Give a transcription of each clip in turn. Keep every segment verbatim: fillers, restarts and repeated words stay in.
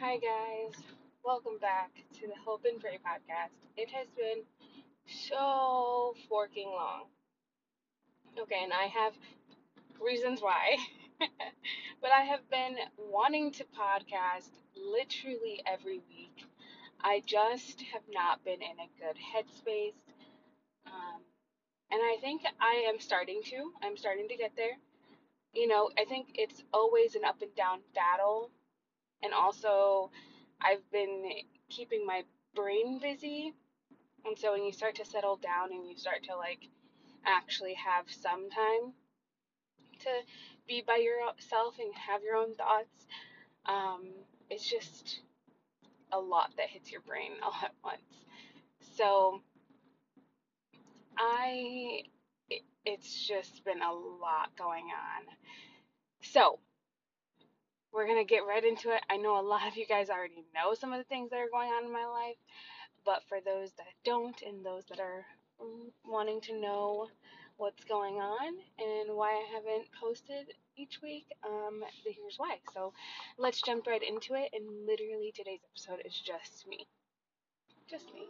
Hi guys, welcome back to the Hope and Pray podcast. It has been so forking long. Okay, and I have reasons why. But I have been wanting to podcast literally every week. I just have not been in a good headspace. Um, and I think I am starting to. I'm starting to get there. You know, I think it's always an up and down battle. And also, I've been keeping my brain busy. And so when you start to settle down and you start to, like, actually have some time to be by yourself and have your own thoughts, um, it's just a lot that hits your brain all at once. So I, it, it's just been a lot going on. So we're going to get right into it. I know a lot of you guys already know some of the things that are going on in my life, but for those that don't and those that are wanting to know what's going on and why I haven't posted each week, um, here's why. So let's jump right into it, and literally today's episode is just me. Just me.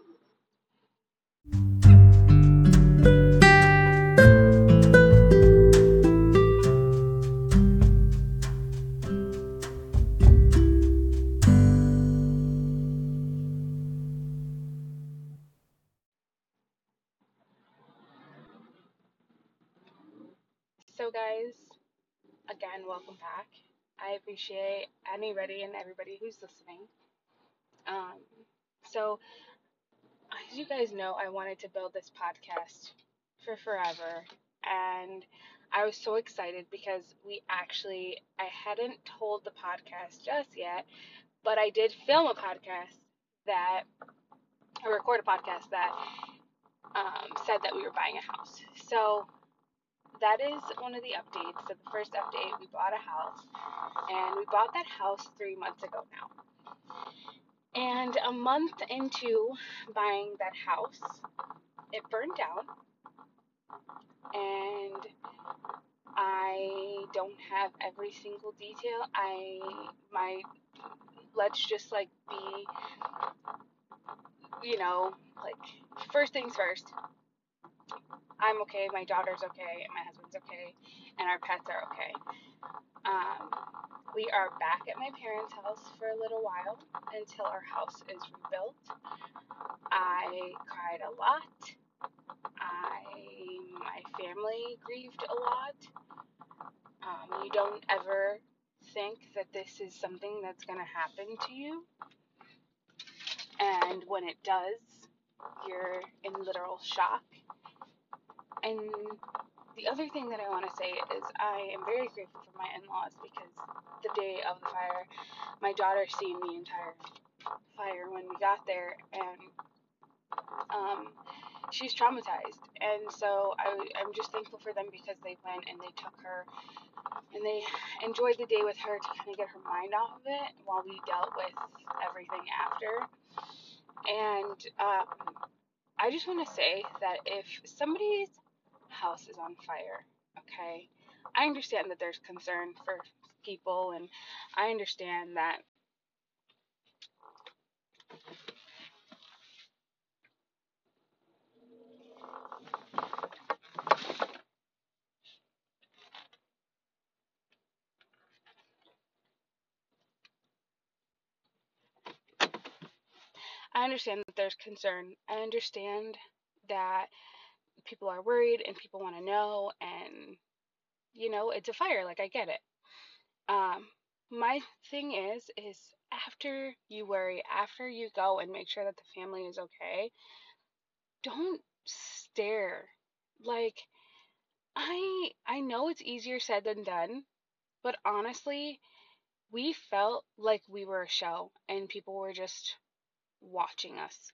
So guys, again, welcome back. I appreciate anybody and everybody who's listening. Um, so, as you guys know, I wanted to build this podcast for forever, and I was so excited because we actually, I hadn't told the podcast just yet, but I did film a podcast that, or record a podcast that um, said that we were buying a house. So that is one of the updates. So the first update, we bought a house, and we bought that house three months ago now. And a month into buying that house, it burned down, and I don't have every single detail. I, my, let's just like be, you know, like first things first. I'm okay, my daughter's okay, my husband's okay, and our pets are okay. Um, we are back at my parents' house for a little while until our house is rebuilt. I cried a lot. I, my family grieved a lot. Um, you don't ever think that this is something that's going to happen to you. And when it does, you're in literal shock. And the other thing that I want to say is I am very grateful for my in-laws, because the day of the fire, my daughter seen the entire fire when we got there, and um, she's traumatized. And so I, I'm just thankful for them, because they went and they took her, and they enjoyed the day with her to kind of get her mind off of it while we dealt with everything after. And um, I just want to say that if somebody's house is on fire, okay, I understand that there's concern for people, and I understand that I understand that there's concern. I understand that people are worried and people want to know, and, you know, it's a fire. Like, I get it. Um, my thing is, is after you worry, after you go and make sure that the family is okay, don't stare. Like, I, I know it's easier said than done, but honestly, we felt like we were a show, and people were just watching us,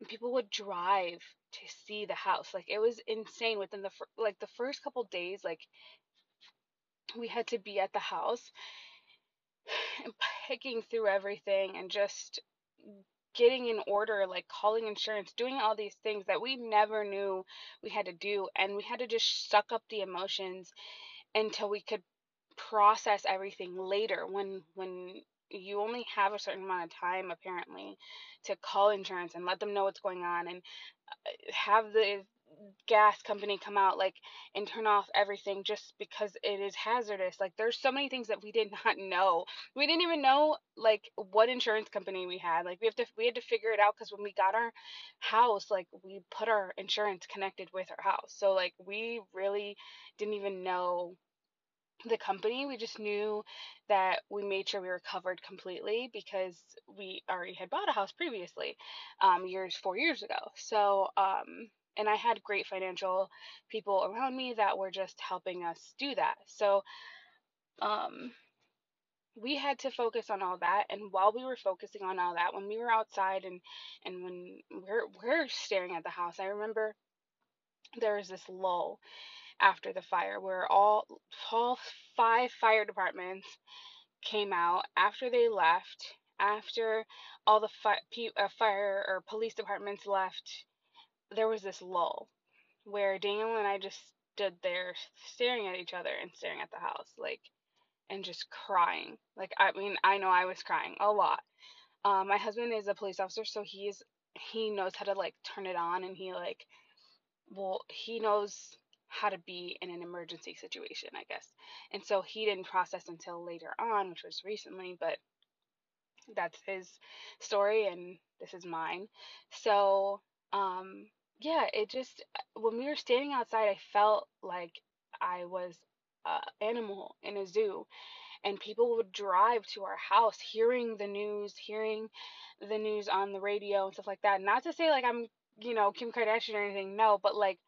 and people would drive to see the house. Like, it was insane. Within the fir- like the first couple days, like, we had to be at the house and picking through everything and just getting in order, like calling insurance, doing all these things that we never knew we had to do, and we had to just suck up the emotions until we could process everything later when when you only have a certain amount of time apparently to call insurance and let them know what's going on and have the gas company come out like and turn off everything just because it is hazardous. Like, there's so many things that we did not know. We didn't even know like what insurance company we had. Like, we have to we had to figure it out, because when we got our house, like, we put our insurance connected with our house, so like we really didn't even know the company. We just knew that we made sure we were covered completely because we already had bought a house previously, um years four years ago. So um and I had great financial people around me that were just helping us do that. So um, we had to focus on all that. And while we were focusing on all that, when we were outside and, and when we're, we're staring at the house, I remember there was this lull after the fire where all, all five fire departments came out after they left, after all the fi- p- uh, fire or police departments left. There was this lull where Daniel and I just stood there staring at each other and staring at the house, like, and just crying. Like, I mean, I know I was crying a lot. Um, my husband is a police officer, so he's, he knows how to, like, turn it on, and he, like, well, he knows how to be in an emergency situation, I guess. And so he didn't process until later on, which was recently, but that's his story, and this is mine. So, um... yeah, it just, when we were standing outside, I felt like I was an animal in a zoo, and people would drive to our house hearing the news, hearing the news on the radio and stuff like that. Not to say like I'm, you know, Kim Kardashian or anything, no, but like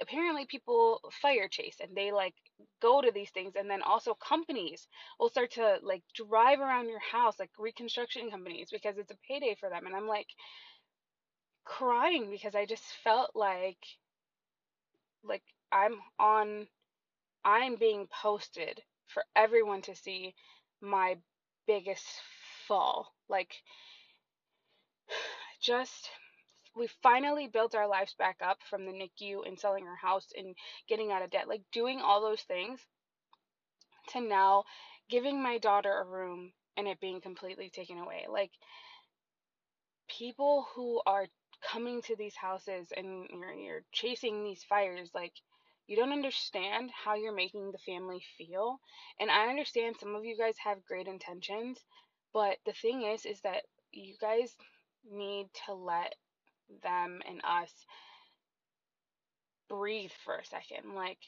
apparently people fire chase and they like go to these things, and then also companies will start to like drive around your house, like reconstruction companies, because it's a payday for them. And I'm like, crying because I just felt like like I'm on I'm being posted for everyone to see my biggest fall. Like, just, we finally built our lives back up from the N I C U and selling our house and getting out of debt, like doing all those things, to now giving my daughter a room and it being completely taken away. Like, people who are coming to these houses and you're, you're chasing these fires, like, you don't understand how you're making the family feel. And I understand some of you guys have great intentions, but the thing is is that you guys need to let them and us breathe for a second. Like,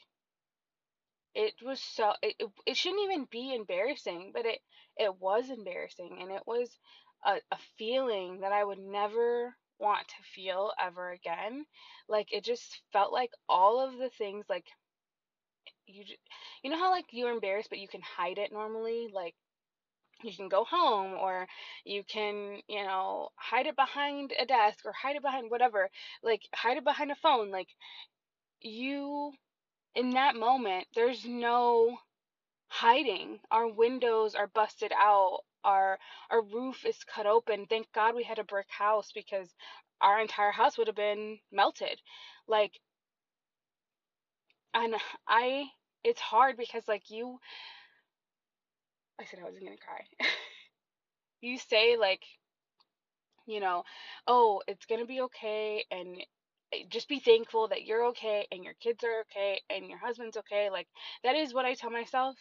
it was so it, it, it shouldn't even be embarrassing, but it it was embarrassing, and it was a, a feeling that I would never want to feel ever again. Like, it just felt like all of the things, like, you you know how like you're embarrassed but you can hide it normally, like you can go home or you can, you know, hide it behind a desk or hide it behind whatever, like hide it behind a phone. Like, you, in that moment, there's no hiding. Our windows are busted out. Our our roof is cut open. Thank God we had a brick house, because our entire house would have been melted. Like, and I, it's hard because like you, I said I wasn't gonna cry. You say like, you know, oh, it's gonna be okay, and just be thankful that you're okay and your kids are okay and your husband's okay. Like, that is what I tell myself.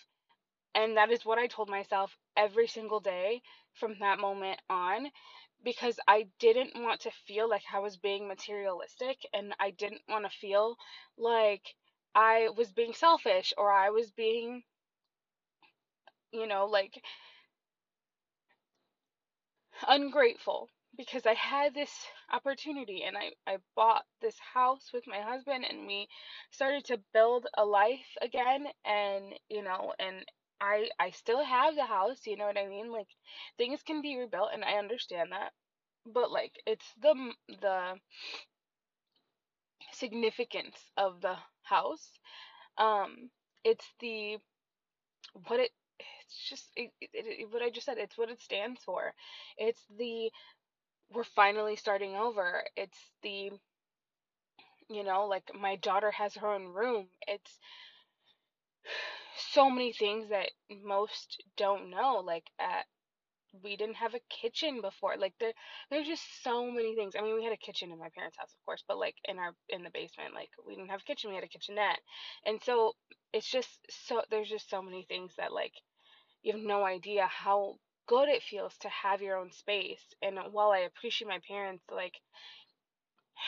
And that is what I told myself every single day from that moment on, because I didn't want to feel like I was being materialistic, and I didn't want to feel like I was being selfish, or I was being, you know, like ungrateful, because I had this opportunity, and I, I bought this house with my husband, and we started to build a life again, and, you know, and I, I still have the house, you know what I mean? Like, things can be rebuilt, and I understand that, but, like, it's the, the significance of the house, um, it's the, what it, it's just, it, it, it, what I just said, it's what it stands for, it's the, we're finally starting over, it's the, you know, like, my daughter has her own room, it's, so many things that most don't know. Like, at, we didn't have a kitchen before. Like, there, there's just so many things. I mean, we had a kitchen in my parents' house, of course, but like in our, in the basement, like we didn't have a kitchen. We had a kitchenette. And so it's just so, there's just so many things that like, you have no idea how good it feels to have your own space. And while I appreciate my parents, like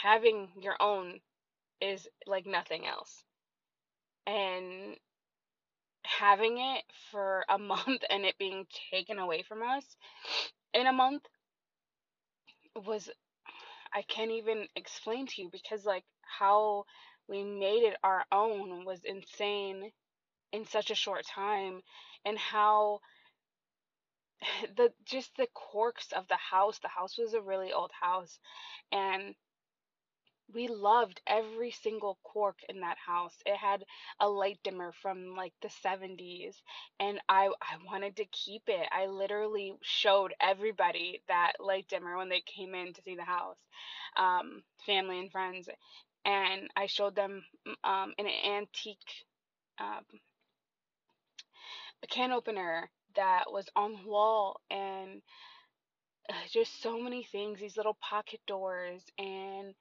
having your own is like nothing else. And having it for a month and it being taken away from us in a month was, I can't even explain to you, because like how we made it our own was insane in such a short time, and how the, just the quirks of the house, the house was a really old house, and we loved every single quirk in that house. It had a light dimmer from like the seventies, and I I wanted to keep it. I literally showed everybody that light dimmer when they came in to see the house, um, family and friends, and I showed them um, an antique um, a can opener that was on the wall, and just so many things, these little pocket doors, and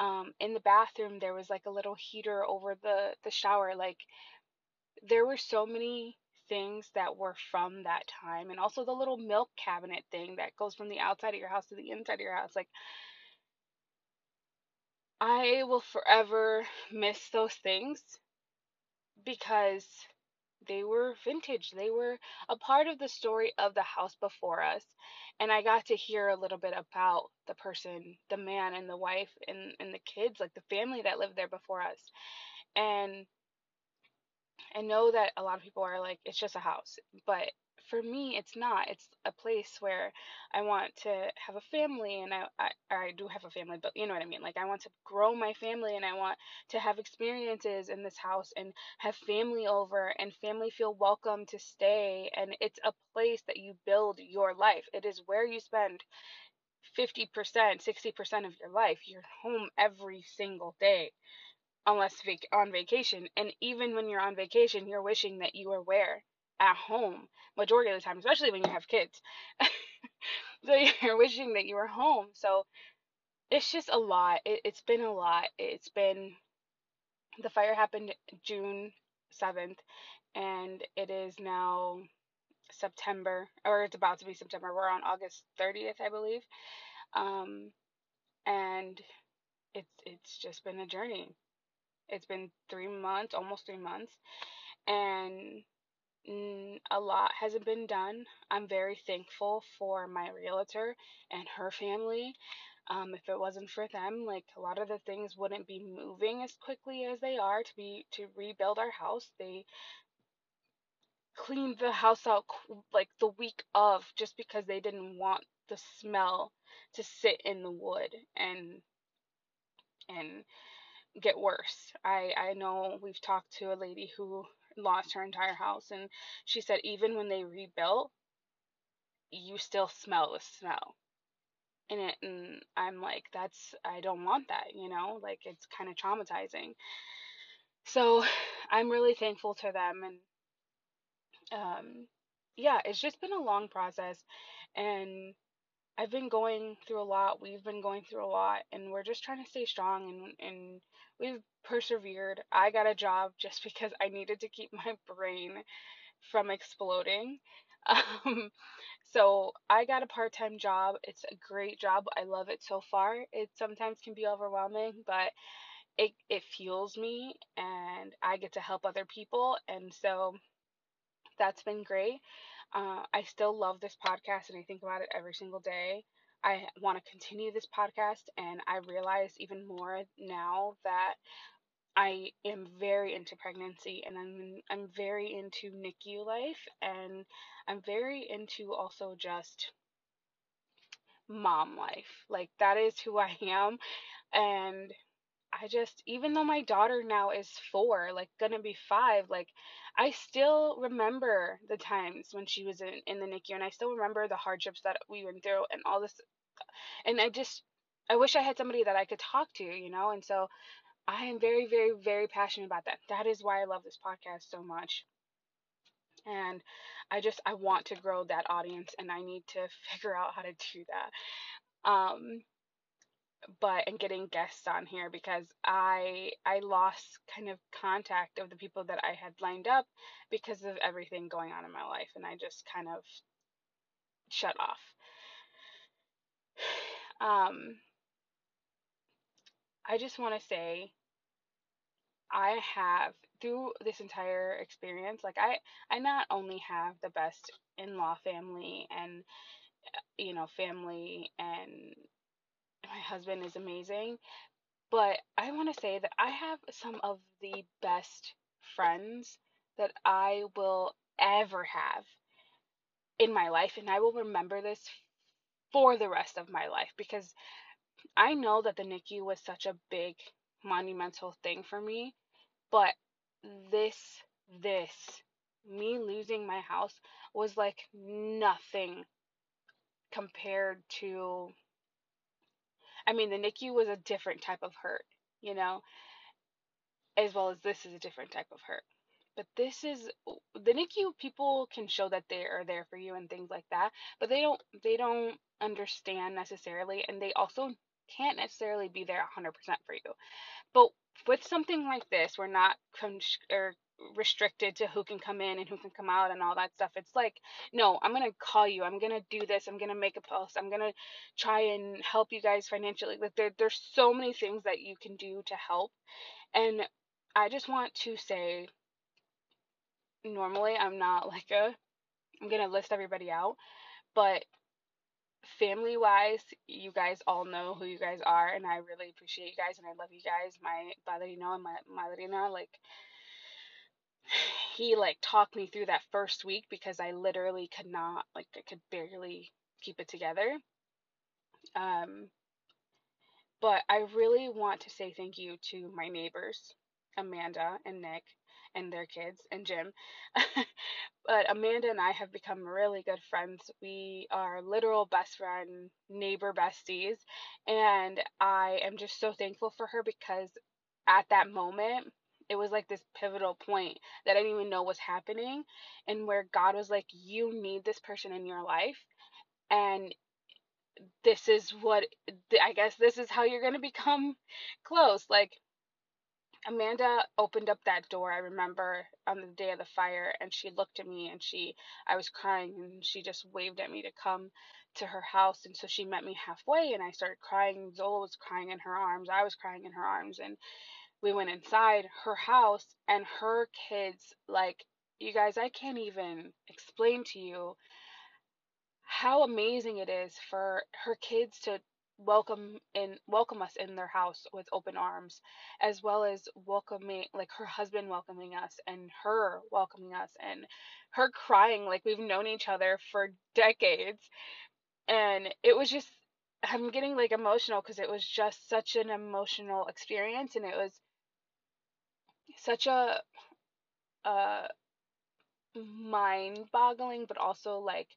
um, in the bathroom there was like a little heater over the, the shower. Like, there were so many things that were from that time, and also the little milk cabinet thing that goes from the outside of your house to the inside of your house. Like, I will forever miss those things because they were vintage. They were a part of the story of the house before us. And I got to hear a little bit about the person, the man and the wife and, and the kids, like the family that lived there before us. And I know that a lot of people are like, it's just a house. But for me, it's not. It's a place where I want to have a family, and I, I, I do have a family, but you know what I mean? Like, I want to grow my family, and I want to have experiences in this house and have family over, and family feel welcome to stay. And it's a place that you build your life. It is where you spend fifty percent, sixty percent of your life. You're home every single day, unless vac- on vacation. And even when you're on vacation, you're wishing that you were where? At home, majority of the time, especially when you have kids. So you're wishing that you were home. So it's just a lot. It, it's been a lot. It's been, the fire happened June seventh, and it is now September, or it's about to be September. We're on August thirtieth, I believe. Um, and it's, it's just been a journey. It's been three months, almost three months. And a lot hasn't been done. I'm very thankful for my realtor and her family. Um, if it wasn't for them, like, a lot of the things wouldn't be moving as quickly as they are to be to rebuild our house. They cleaned the house out like the week of, just because they didn't want the smell to sit in the wood and and get worse. I I know we've talked to a lady who lost her entire house, and she said even when they rebuilt, you still smell the snow in it. And I'm like, that's, I don't want that, you know, like, it's kind of traumatizing. So I'm really thankful to them. And um yeah, it's just been a long process, and I've been going through a lot. We've been going through a lot, and we're just trying to stay strong, and, and we've persevered. I got a job just because I needed to keep my brain from exploding. Um, so I got a part-time job. It's a great job. I love it so far. It sometimes can be overwhelming, but it, it fuels me, and I get to help other people. And so that's been great. Uh, I still love this podcast, and I think about it every single day. I want to continue this podcast, and I realize even more now that I am very into pregnancy, and I'm I'm very into N I C U life, and I'm very into also just mom life. Like, that is who I am. And I just, even though my daughter now is four, like, gonna be five, like, I still remember the times when she was in, in the N I C U, and I still remember the hardships that we went through and all this. And I just, I wish I had somebody that I could talk to, you know? And so I am very, very, very passionate about that. That is why I love this podcast so much. And I just, I want to grow that audience, and I need to figure out how to do that. Um, but, and getting guests on here, because I, I lost kind of contact of the people that I had lined up because of everything going on in my life. And I just kind of shut off. Um, I just want to say, I have, through this entire experience, like I, I not only have the best in-law family and, you know, family, and my husband is amazing, but I want to say that I have some of the best friends that I will ever have in my life. And I will remember this for the rest of my life, because I know that the N I C U was such a big, monumental thing for me, but this, this, me losing my house was like nothing compared to, I mean, the N I C U was a different type of hurt, you know, as well as this is a different type of hurt. But this is, the N I C U people can show that they are there for you and things like that, but they don't, they don't understand necessarily, and they also can't necessarily be there one hundred percent for you. But with something like this, we're not con- or restricted to who can come in and who can come out and all that stuff. It's like, no, I'm going to call you. I'm going to do this. I'm going to make a post. I'm going to try and help you guys financially. Like there, there's so many things that you can do to help. And I just want to say, normally I'm not like a, I'm going to list everybody out, but family wise, you guys all know who you guys are, and I really appreciate you guys, and I love you guys. My padrino and my madrina, like, he like talked me through that first week, because I literally could not, like, I could barely keep it together. Um, but I really want to say thank you to my neighbors, Amanda and Nick, and their kids, and Jim. But Amanda and I have become really good friends. We are literal best friend, neighbor besties, and I am just so thankful for her, because at that moment, it was like this pivotal point that I didn't even know was happening, and where God was like, you need this person in your life, and this is what, I guess this is how you're going to become close. Like, Amanda opened up that door, I remember, on the day of the fire, and she looked at me, and she, I was crying, and she just waved at me to come to her house, and so she met me halfway, and I started crying. Zola was crying in her arms, I was crying in her arms, and we went inside her house, and her kids, like, you guys, I can't even explain to you how amazing it is for her kids to welcome in welcome us in their house with open arms, as well as welcoming, like, her husband welcoming us, and her welcoming us, and her crying like we've known each other for decades. And it was just, I'm getting like emotional, because it was just such an emotional experience, and it was such a uh mind-boggling, but also like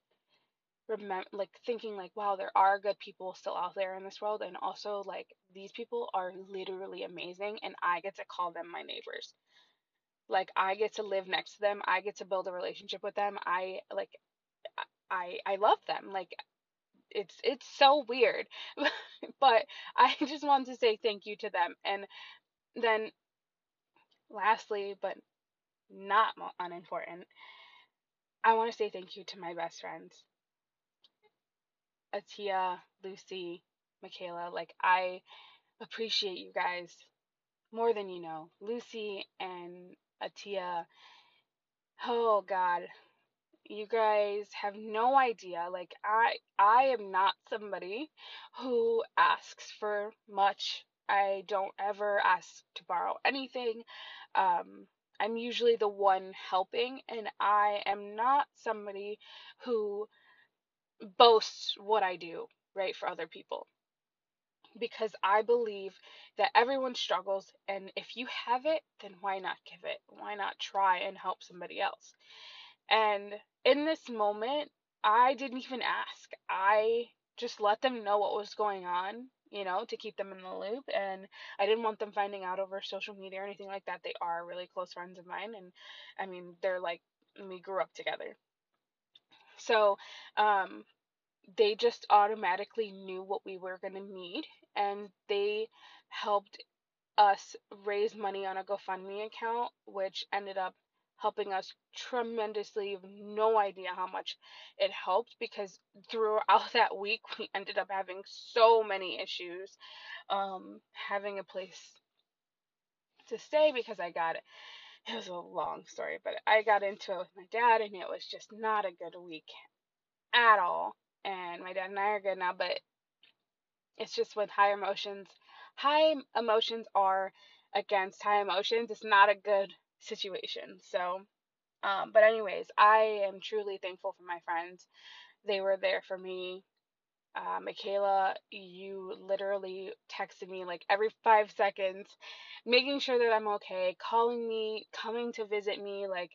remember, like thinking like, wow, there are good people still out there in this world, and also like these people are literally amazing, and I get to call them my neighbors. Like, I get to live next to them, I get to build a relationship with them, I like I I love them. Like, it's it's so weird. But I just wanted to say thank you to them. And then lastly, but not unimportant, I want to say thank you to my best friends, Atia, Lucy, Michaela. Like, I appreciate you guys more than you know. Lucy and Atia, oh God, you guys have no idea. Like, I I am not somebody who asks for much. I don't ever ask to borrow anything. Um, I'm usually the one helping, and I am not somebody who boast what I do, right, for other people, because I believe that everyone struggles, and if you have it, then why not give it? Why not try and help somebody else? And in this moment, I didn't even ask. I just let them know what was going on, you know, to keep them in the loop, and I didn't want them finding out over social media or anything like that. They are really close friends of mine, and I mean, they're like and we grew up together. So um, they just automatically knew what we were going to need, and they helped us raise money on a GoFundMe account, which ended up helping us tremendously. You have no idea how much it helped, because throughout that week, we ended up having so many issues, um, having a place to stay because I got it. It was a long story, but I got into it with my dad, and it was just not a good week at all. And my dad and I are good now, but it's just with high emotions. High emotions are against high emotions. It's not a good situation. So, um, but anyways, I am truly thankful for my friends. They were there for me. Uh, Michaela, you literally texted me like every five seconds, making sure that I'm okay, calling me, coming to visit me. Like,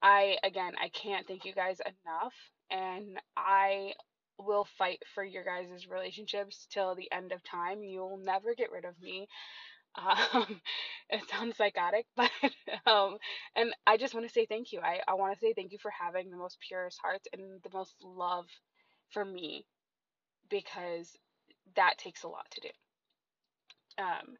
I, again, I can't thank you guys enough, and I will fight for your guys' relationships till the end of time. You'll never get rid of me. Um, it sounds psychotic, but, um, and I just want to say thank you. I, I want to say thank you for having the most purest hearts and the most love for me, because that takes a lot to do. Um,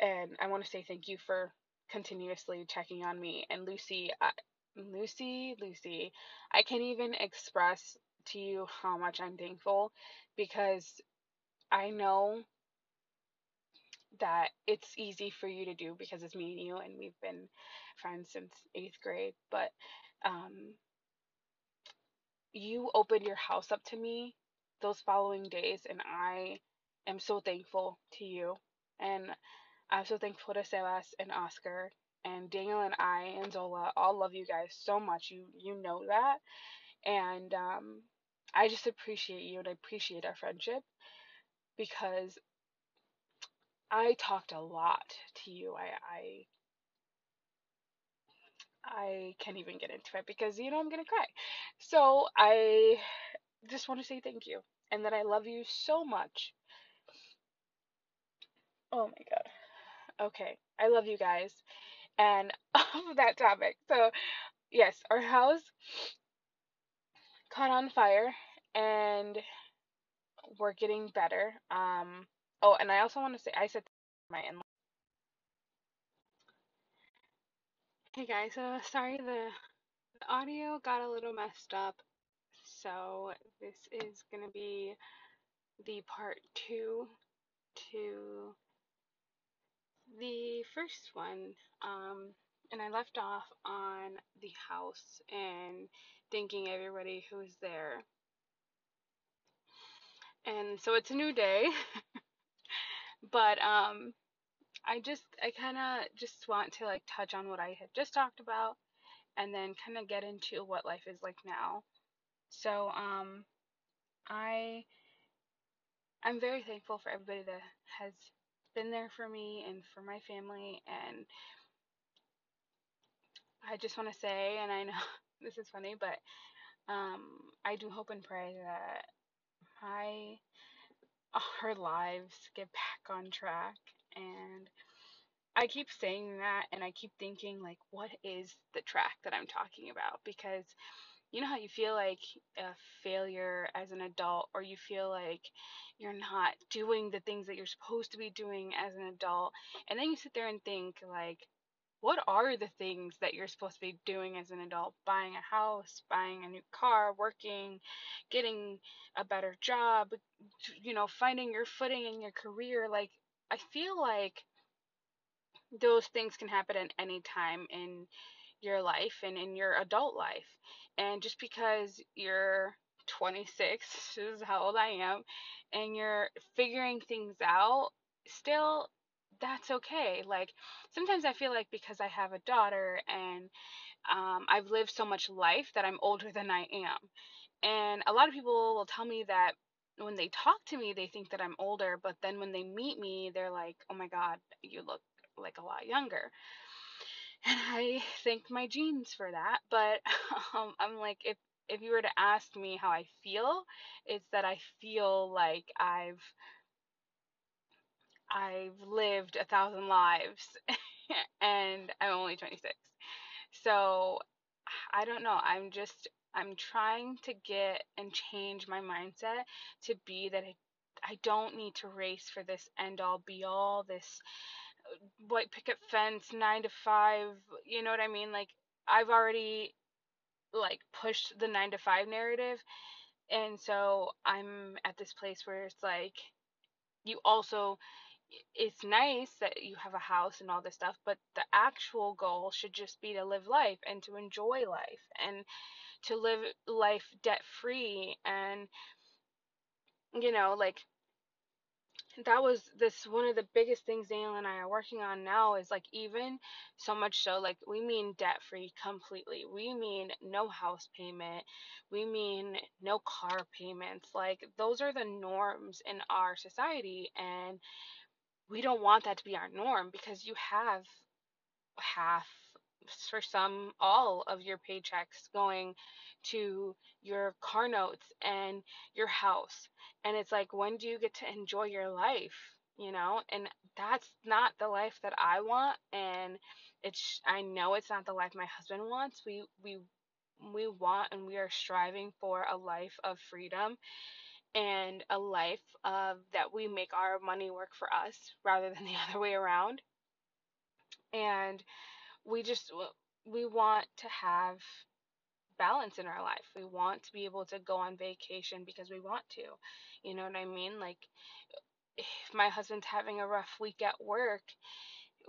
and I want to say thank you for continuously checking on me. And Lucy, I, Lucy, Lucy, I can't even express to you how much I'm thankful, because I know that it's easy for you to do, because it's me and you, and we've been friends since eighth grade, but um, you opened your house up to me those following days, and I am so thankful to you, and I'm so thankful to Sebas and Oscar and Daniel and I and Zola. All love you guys so much, you you know that, and um, I just appreciate you, and I appreciate our friendship, because I talked a lot to you. I, I I can't even get into it, because, you know, I'm going to cry. So I just want to say thank you, and that I love you so much. Oh, my God. Okay. I love you guys. And off of that topic. So, yes, our house caught on fire, and we're getting better. Um... Oh, and I also want to say, I said my in-law. Hey guys, uh, sorry the, the audio got a little messed up, so this is going to be the part two to the first one, um, and I left off on the house and thanking everybody who was there, and so it's a new day. But, um, I just, I kind of just want to, like, touch on what I had just talked about, and then kind of get into what life is like now. So, um, I, I'm very thankful for everybody that has been there for me and for my family, and I just want to say, and I know this is funny, but, um, I do hope and pray that my... our lives get back on track. And I keep saying that, and I keep thinking, like, what is the track that I'm talking about? Because you know how you feel like a failure as an adult, or you feel like you're not doing the things that you're supposed to be doing as an adult, and then you sit there and think, like, what are the things that you're supposed to be doing as an adult? Buying a house, buying a new car, working, getting a better job, you know, finding your footing in your career. Like, I feel like those things can happen at any time in your life and in your adult life. And just because you're twenty-six, this is how old I am, and you're figuring things out still, that's okay. Like, sometimes I feel like because I have a daughter and um, I've lived so much life that I'm older than I am. And a lot of people will tell me that when they talk to me, they think that I'm older, but then when they meet me, they're like, oh my God, you look like a lot younger. And I thank my genes for that. But um, I'm like, if, if you were to ask me how I feel, it's that I feel like I've I've lived a thousand lives, and I'm only twenty-six. So I don't know. I'm just, I'm trying to get and change my mindset to be that I, I don't need to race for this end all be all, this white picket fence, nine to five, you know what I mean? Like, I've already like pushed the nine to five narrative. And so I'm at this place where it's like, you also, it's nice that you have a house and all this stuff, but the actual goal should just be to live life and to enjoy life and to live life debt free. And, you know, like, that was this one of the biggest things Daniel and I are working on now is like, even so much so, like, we mean debt free completely. We mean no house payment. We mean no car payments. Like, those are the norms in our society, and we don't want that to be our norm, because you have half, for some, all of your paychecks going to your car notes and your house. And it's like, when do you get to enjoy your life, you know? And that's not the life that I want. And it's, I know it's not the life my husband wants. We, we, we want, and we are striving for a life of freedom and a life of that we make our money work for us rather than the other way around. And we just, we want to have balance in our life. We want to be able to go on vacation because we want to, you know what I mean? Like, if my husband's having a rough week at work,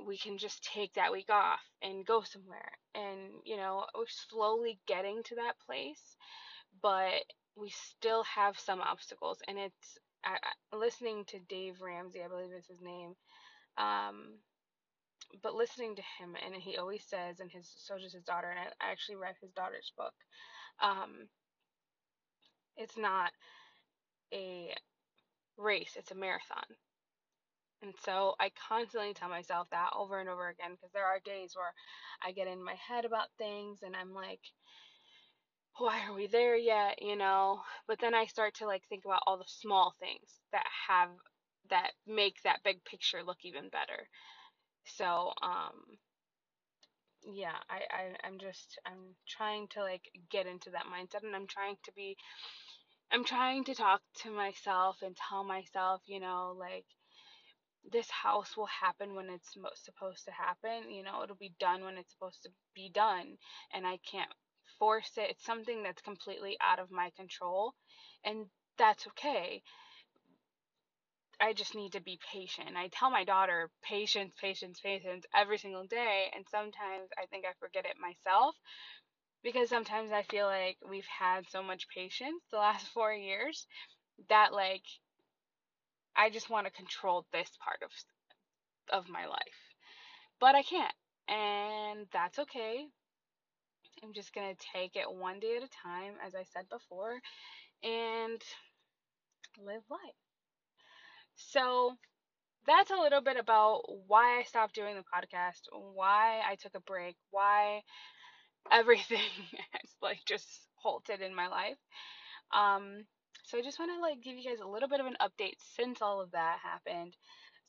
we can just take that week off and go somewhere. And, you know, we're slowly getting to that place, but we still have some obstacles. And it's, I, I, listening to Dave Ramsey, I believe is his name, um, but listening to him, and he always says, and his, so does his daughter, and I actually read his daughter's book, um, it's not a race, it's a marathon. And so I constantly tell myself that over and over again, because there are days where I get in my head about things, and I'm like, why are we there yet, you know? But then I start to, like, think about all the small things that have, that make that big picture look even better. So, um, yeah, I, I, I'm just, I'm trying to, like, get into that mindset, and I'm trying to be, I'm trying to talk to myself and tell myself, you know, like, this house will happen when it's supposed to happen, you know, it'll be done when it's supposed to be done, and I can't force it. It's something that's completely out of my control, and that's okay. I just need to be patient. I tell my daughter patience, patience, patience every single day. And sometimes I think I forget it myself, because sometimes I feel like we've had so much patience the last four years that, like, I just want to control this part of of my life, but I can't, and that's okay. I'm just going to take it one day at a time, as I said before, and live life. So that's a little bit about why I stopped doing the podcast, why I took a break, why everything has, like, just halted in my life. Um, so I just want to, like, give you guys a little bit of an update since all of that happened.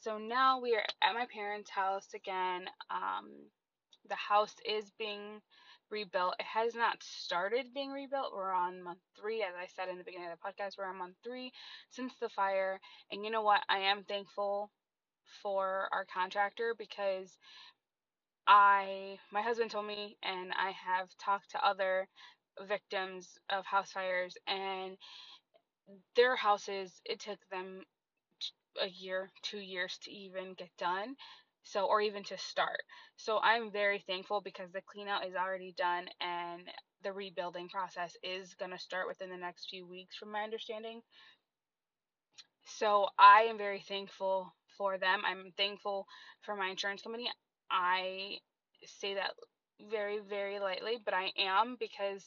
So now we are at my parents' house again. Um, the house is being rebuilt. It has not started being rebuilt. We're on month three. As I said in the beginning of the podcast, we're on month three since the fire. And you know what? I am thankful for our contractor, because I, my husband told me, and I have talked to other victims of house fires, and their houses, it took them a year, two years to even get done. So, or even to start. So I'm very thankful, because the clean out is already done, and the rebuilding process is going to start within the next few weeks, from my understanding. So I am very thankful for them. I'm thankful for my insurance company. I say that very, very lightly, but I am, because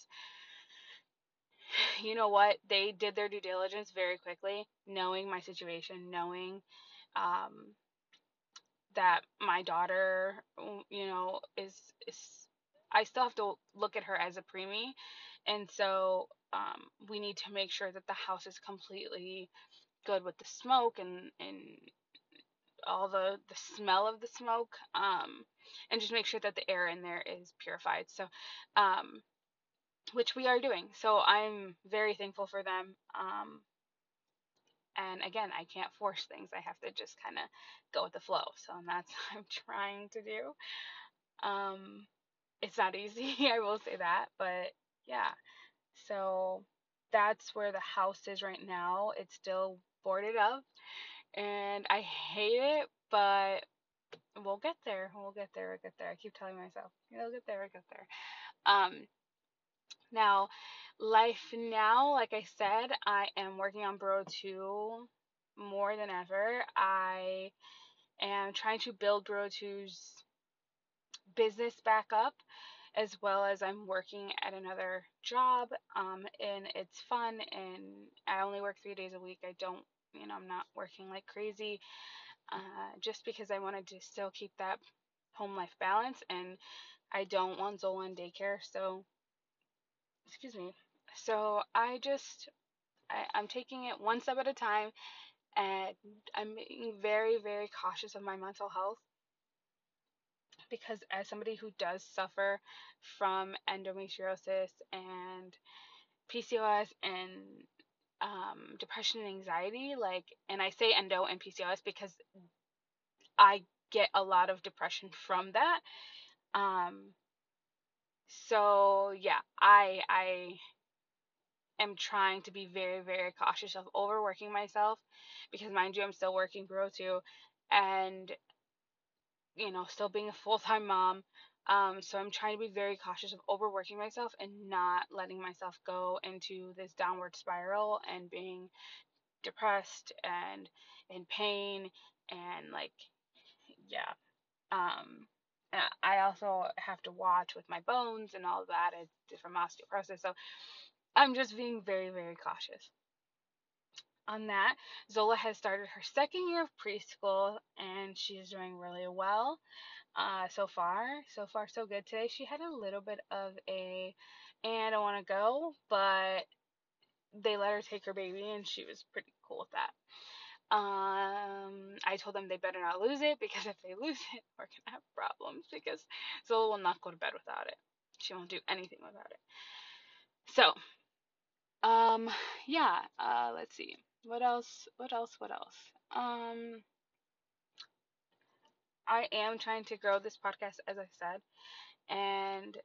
you know what? They did their due diligence very quickly, knowing my situation, knowing, um, that my daughter, you know, is, is, I still have to look at her as a preemie. And so um, we need to make sure that the house is completely good with the smoke and, and all the, the smell of the smoke, um, and just make sure that the air in there is purified. So um, which we are doing. So I'm very thankful for them. Um, and again, I can't force things. I have to just kind of go with the flow. So that's what I'm trying to do. Um, it's not easy, I will say that, but yeah. So that's where the house is right now. It's still boarded up and I hate it, but we'll get there. We'll get there. We'll get there. I keep telling myself, we'll get there. We'll get there. Um, Now, life now, like I said, I am working on Bro two more than ever. I am trying to build Bro two's business back up, as well as I'm working at another job, um, and it's fun, and I only work three days a week. I don't, you know, I'm not working like crazy, uh, just because I wanted to still keep that home life balance, and I don't want Zola in daycare, so... Excuse me. So I just, I, I'm taking it one step at a time, and I'm being very, very cautious of my mental health, because as somebody who does suffer from endometriosis and P C O S and um, depression and anxiety, like, and I say endo and P C O S because I get a lot of depression from that. Um, So yeah, I I am trying to be very, very cautious of overworking myself, because mind you, I'm still working Bro two, and you know, still being a full-time mom. Um, so I'm trying to be very cautious of overworking myself and not letting myself go into this downward spiral and being depressed and in pain and like, yeah, um. I also have to watch with my bones and all that. It's from osteoporosis. So I'm just being very, very cautious on that. Zola has started her second year of preschool, and she's doing really well uh, so far. So far, so good. Today she had a little bit of a, and I don't want to go, but they let her take her baby, and she was pretty cool with that. Um, I told them they better not lose it, because if they lose it, we're going to have problems, because Zola will not go to bed without it. She won't do anything without it. So, um, yeah, uh, let's see. What else? What else? What else? Um, I am trying to grow this podcast, as I said. And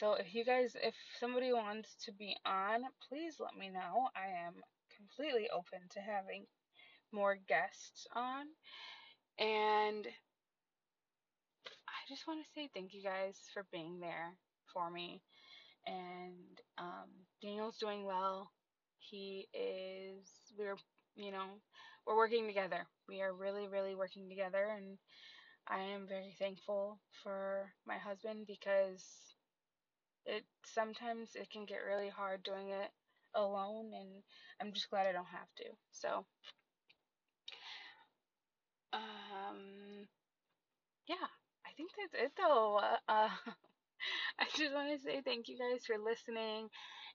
so if you guys, if somebody wants to be on, please let me know. I am completely open to having more guests on, and I just want to say thank you guys for being there for me. And um, Daniel's doing well. He is, we're, you know, we're working together. We are really, really working together, and I am very thankful for my husband, because it sometimes it can get really hard doing it alone, and I'm just glad I don't have to. So Um, yeah, I think that's it though. Uh, I just want to say thank you guys for listening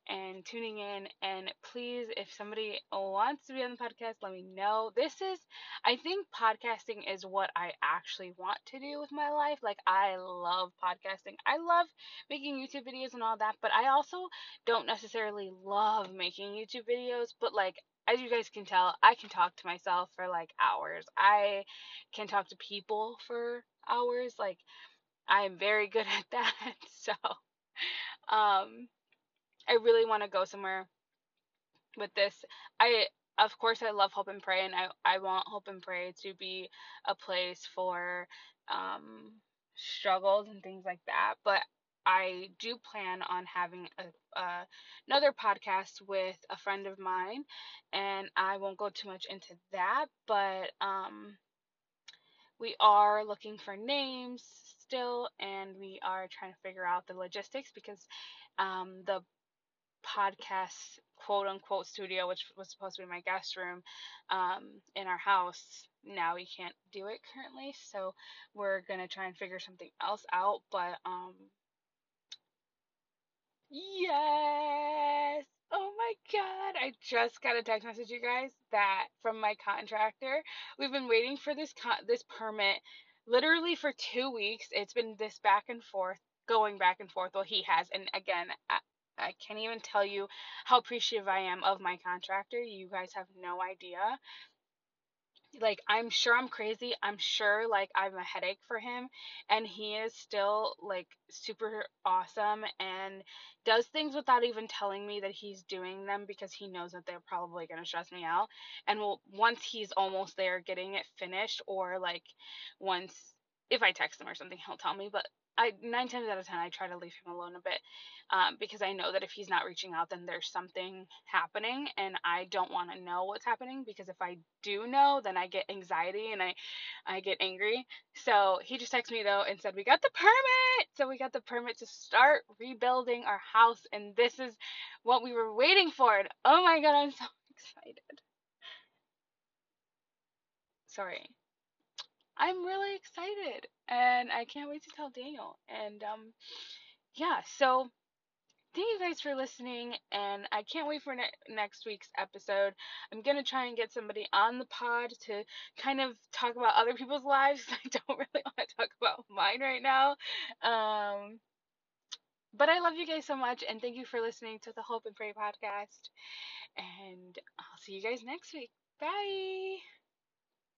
and tuning in, and please, if somebody wants to be on the podcast, let me know. This is, I think podcasting is what I actually want to do with my life. Like, I love podcasting. I love making YouTube videos and all that, but I also don't necessarily love making YouTube videos, but like, as you guys can tell, I can talk to myself for, like, hours. I can talk to people for hours. Like, I am very good at that. So, um, I really want to go somewhere with this. I, of course, I love Hope and Pray, and I, I want Hope and Pray to be a place for um, struggles and things like that. But I do plan on having a, uh, another podcast with a friend of mine, and I won't go too much into that, but um, we are looking for names still, and we are trying to figure out the logistics, because um, the podcast quote-unquote studio, which was supposed to be my guest room um, in our house, now we can't do it currently, so we're going to try and figure something else out, but... Um, Yes! Oh my god! I just got a text message, you guys, that from my contractor. We've been waiting for this con- this permit literally for two weeks. It's been this back and forth, going back and forth. Well, he has, and again, I, I can't even tell you how appreciative I am of my contractor. You guys have no idea. Like, I'm sure I'm crazy. I'm sure, like, I'm a headache for him. And he is still, like, super awesome and does things without even telling me that he's doing them because he knows that they're probably going to stress me out. And will, once he's almost there getting it finished, or, like, once, if I text him or something, he'll tell me. But I, nine times out of ten, I try to leave him alone a bit um, because I know that if he's not reaching out, then there's something happening, and I don't want to know what's happening, because if I do know, then I get anxiety and I, I get angry. So he just texted me, though, and said, we got the permit. So we got the permit to start rebuilding our house, and this is what we were waiting for. And oh, my God, I'm so excited. Sorry. I'm really excited, and I can't wait to tell Daniel. And um, yeah, so thank you guys for listening, and I can't wait for ne- next week's episode. I'm going to try and get somebody on the pod to kind of talk about other people's lives. I don't really want to talk about mine right now. Um, but I love you guys so much, and thank you for listening to the Hope and Pray podcast, and I'll see you guys next week. Bye!